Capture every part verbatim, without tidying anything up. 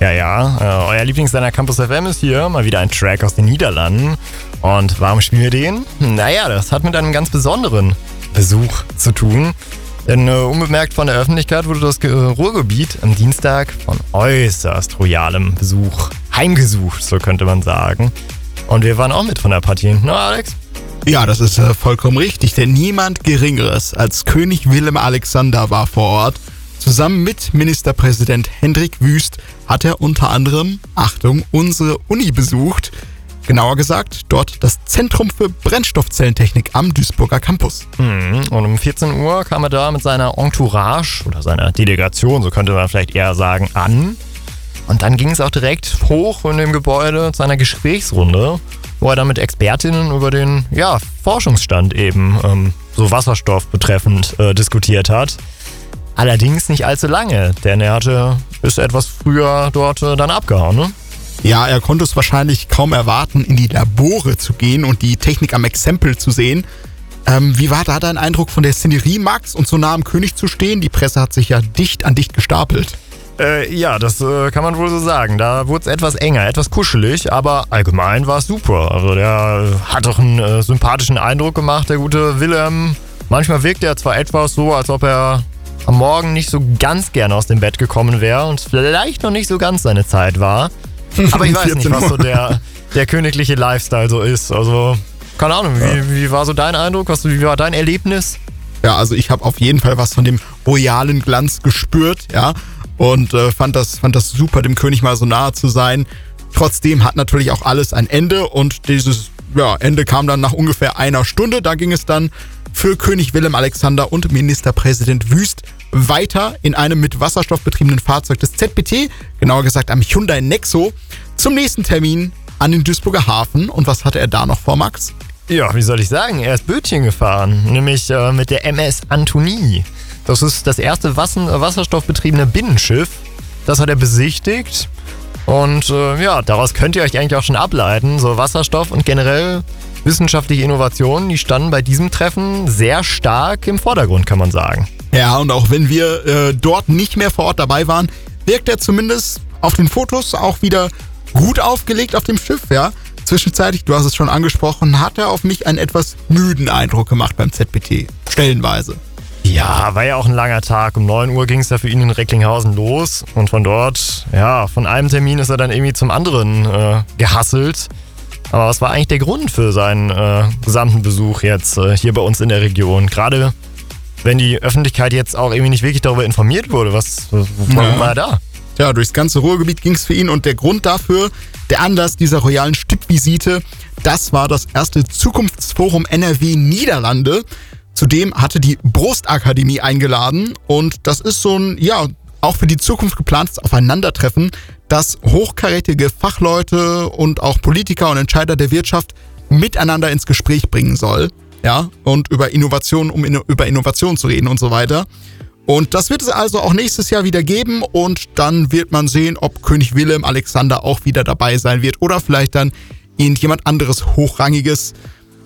Ja, ja, euer Lieblingssender Campus F M ist hier, mal wieder ein Track aus den Niederlanden. Und warum spielen wir den? Naja, das hat mit einem ganz besonderen Besuch zu tun. Denn äh, unbemerkt von der Öffentlichkeit wurde das Ge- Ruhrgebiet am Dienstag von äußerst royalem Besuch heimgesucht, so könnte man sagen. Und wir waren auch mit von der Partie, ne, Alex? Ja, das ist äh, vollkommen richtig, denn niemand Geringeres als König Willem Alexander war vor Ort. Zusammen mit Ministerpräsident Hendrik Wüst hat er unter anderem, Achtung, unsere Uni besucht. Genauer gesagt, dort das Zentrum für Brennstoffzellentechnik am Duisburger Campus. Mhm. Und um vierzehn Uhr kam er da mit seiner Entourage oder seiner Delegation, so könnte man vielleicht eher sagen, an. Und dann ging es auch direkt hoch in dem Gebäude zu einer Gesprächsrunde, wo er dann mit Expertinnen über den ja, Forschungsstand eben, ähm, so Wasserstoff betreffend, äh, diskutiert hat. Allerdings nicht allzu lange, denn er hatte ist etwas früher dort äh, dann abgehauen, ne? Ja, er konnte es wahrscheinlich kaum erwarten, in die Labore zu gehen und die Technik am Exempel zu sehen. Ähm, wie war da dein Eindruck von der Szenerie, Max, und so nah am König zu stehen? Die Presse hat sich ja dicht an dicht gestapelt. Äh, ja, das äh, kann man wohl so sagen. Da wurde es etwas enger, etwas kuschelig, aber allgemein war es super. Also der hat doch einen äh, sympathischen Eindruck gemacht, der gute Willem. Manchmal wirkt er zwar etwas so, als ob er am Morgen nicht so ganz gerne aus dem Bett gekommen wäre und vielleicht noch nicht so ganz seine Zeit war. Aber ich weiß nicht, was so der, der königliche Lifestyle so ist. Also, keine Ahnung, wie, wie war so dein Eindruck? Was, wie war dein Erlebnis? Ja, also ich habe auf jeden Fall was von dem royalen Glanz gespürt, ja. Und äh, fand das, fand das super, dem König mal so nahe zu sein. Trotzdem hat natürlich auch alles ein Ende. Und dieses ja, Ende kam dann nach ungefähr einer Stunde. Da ging es dann für König Willem Alexander und Ministerpräsident Wüst weiter in einem mit Wasserstoff betriebenen Fahrzeug des Z B T, genauer gesagt am Hyundai Nexo, zum nächsten Termin an den Duisburger Hafen. Und was hatte er da noch vor, Max? Ja, wie soll ich sagen? Er ist Bötchen gefahren, nämlich äh, mit der M S Antonie. Das ist das erste Wassen- wasserstoffbetriebene Binnenschiff. Das hat er besichtigt. Und äh, ja, daraus könnt ihr euch eigentlich auch schon ableiten. So Wasserstoff und generell wissenschaftliche Innovationen, die standen bei diesem Treffen sehr stark im Vordergrund, kann man sagen. Ja, und auch wenn wir äh, dort nicht mehr vor Ort dabei waren, wirkt er zumindest auf den Fotos auch wieder gut aufgelegt auf dem Schiff, ja. Zwischenzeitlich, du hast es schon angesprochen, hat er auf mich einen etwas müden Eindruck gemacht beim Z B T, stellenweise. Ja, war ja auch ein langer Tag. Um neun Uhr ging es da für ihn in Recklinghausen los. Und von dort, ja, von einem Termin ist er dann irgendwie zum anderen äh, gehasselt. Aber was war eigentlich der Grund für seinen äh, gesamten Besuch jetzt äh, hier bei uns in der Region? Gerade wenn die Öffentlichkeit jetzt auch irgendwie nicht wirklich darüber informiert wurde, was, was ja. war da? Ja, durchs ganze Ruhrgebiet ging es für ihn. Und der Grund dafür, der Anlass dieser royalen Stippvisite, das war das erste Zukunftsforum N R W Niederlande. Zudem hatte die Brost-Akademie eingeladen und das ist so ein, ja, auch für die Zukunft geplantes Aufeinandertreffen, das hochkarätige Fachleute und auch Politiker und Entscheider der Wirtschaft miteinander ins Gespräch bringen soll, ja, und über Innovationen, um in, über Innovationen zu reden und so weiter. Und das wird es also auch nächstes Jahr wieder geben und dann wird man sehen, ob König Willem Alexander auch wieder dabei sein wird oder vielleicht dann irgendjemand anderes Hochrangiges.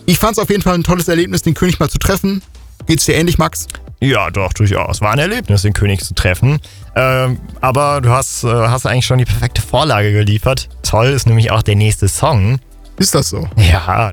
Ich fand es auf jeden Fall ein tolles Erlebnis, den König mal zu treffen. Geht's dir ähnlich, Max? Ja, doch, durchaus. War ein Erlebnis, den König zu treffen. Ähm, aber du hast, äh, hast eigentlich schon die perfekte Vorlage geliefert. Toll ist nämlich auch der nächste Song. Ist das so? Ja.